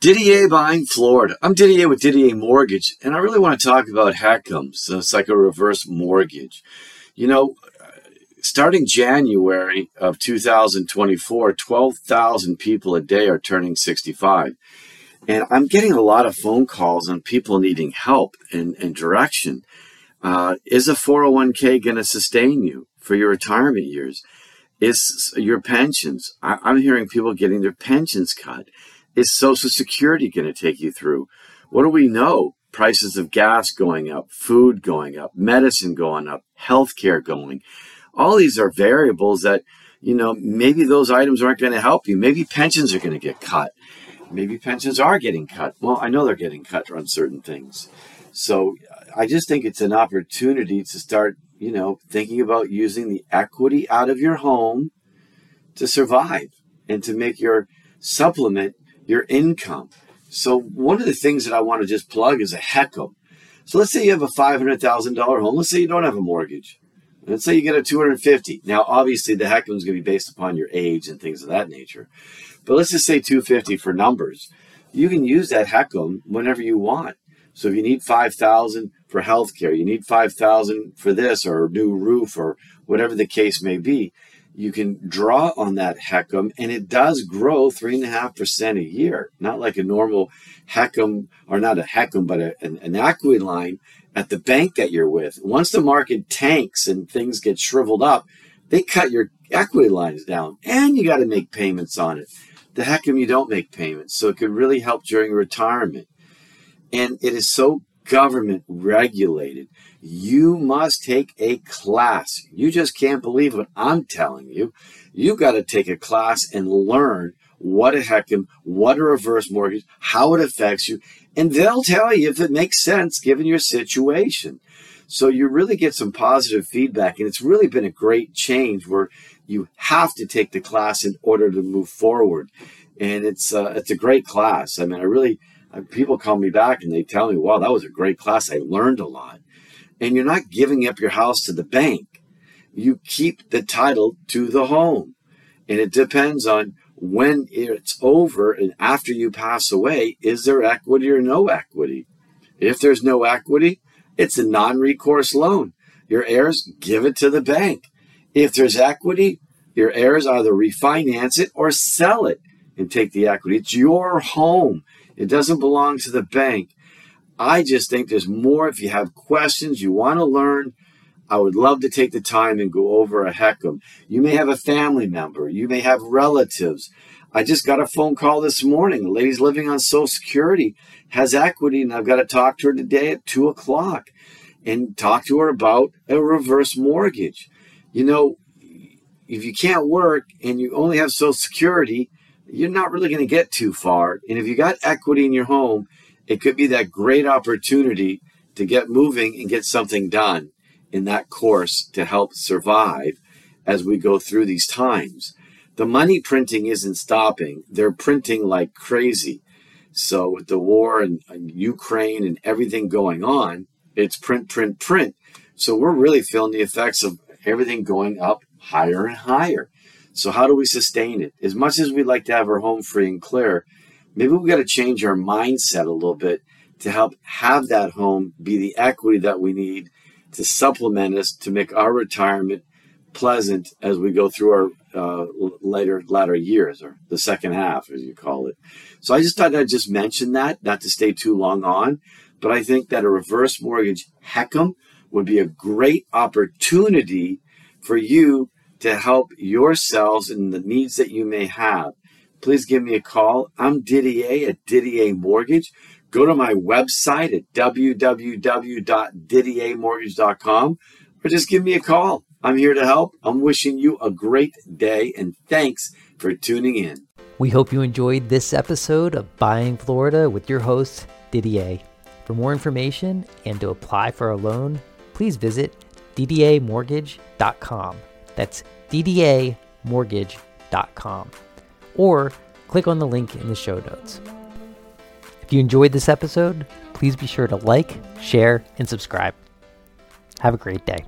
Didier Buying Florida. I'm Didier with Didier Mortgage, and I really want to talk about HECMs. It's like a reverse mortgage. You know, starting January of 2024, 12,000 people a day are turning 65. And I'm getting a lot of phone calls on people needing help and direction. Is a 401k going to sustain you for your retirement years? Is your pensions? I'm hearing people getting their pensions cut. Is Social Security going to take you through? What do we know? Prices of gas going up, food going up, medicine going up, healthcare going. All these are variables that, you know, maybe those items aren't going to help you. Maybe pensions are going to get cut. Maybe pensions are getting cut. Well, I know they're getting cut on certain things. So I just think it's an opportunity to start, you know, thinking about using the equity out of your home to survive and to make your supplement your income. So one of the things that I want to just plug is a HECM. So let's say you have a $500,000 home. Let's say you don't have a mortgage. Let's say you get a $250,000. Now, obviously, the HECM is going to be based upon your age and things of that nature. But let's just say $250,000 for numbers. You can use that HECM whenever you want. So if you need $5,000 for healthcare, you need $5,000 for this or a new roof or whatever the case may be, you can draw on that HECM, and it does grow 3.5% a year. Not like a normal HECM, or not a HECM, but an equity line at the bank that you're with. Once the market tanks and things get shriveled up, they cut your equity lines down, and you got to make payments on it. The HECM, you don't make payments, so it could really help during retirement. And it is so government regulated. You must take a class. You just can't believe what I'm telling you. You've got to take a class and learn what a HECM, what a reverse mortgage, how it affects you, and they'll tell you if it makes sense given your situation. So you really get some positive feedback, and it's really been a great change where you have to take the class in order to move forward. And it's a great class. I mean, people call me back and they tell me, wow, that was a great class. I learned a lot. And you're not giving up your house to the bank. You keep the title to the home. And it depends on when it's over and after you pass away, is there equity or no equity? If there's no equity, it's a non-recourse loan. Your heirs give it to the bank. If there's equity, your heirs either refinance it or sell it and take the equity. It's your home. It doesn't belong to the bank. I just think there's more. If you have questions, you want to learn, I would love to take the time and go over a HECM. You may have a family member. You may have relatives. I just got a phone call this morning. A lady's living on Social Security, has equity, and I've got to talk to her today at 2 o'clock and talk to her about a reverse mortgage. You know, if you can't work and you only have Social Security, you're not really going to get too far. And if you got equity in your home, it could be that great opportunity to get moving and get something done in that course to help survive as we go through these times. The money printing isn't stopping. They're printing like crazy. So with the war and Ukraine and everything going on, it's print, print, print. So we're really feeling the effects of everything going up higher and higher. So how do we sustain it? As much as we'd like to have our home free and clear, maybe we've got to change our mindset a little bit to help have that home be the equity that we need to supplement us to make our retirement pleasant as we go through our latter years, or the second half, as you call it. So I just thought I'd just mention that, not to stay too long on, but I think that a reverse mortgage HECM would be a great opportunity for you to help yourselves and the needs that you may have. Please give me a call. I'm Didier at Didier Mortgage. Go to my website at www.didiamortgage.com or just give me a call. I'm here to help. I'm wishing you a great day, and thanks for tuning in. We hope you enjoyed this episode of Buying Florida with your host, Didier. For more information and to apply for a loan, please visit ddamortgage.com. That's ddamortgage.com. Or click on the link in the show notes. If you enjoyed this episode, please be sure to like, share, and subscribe. Have a great day.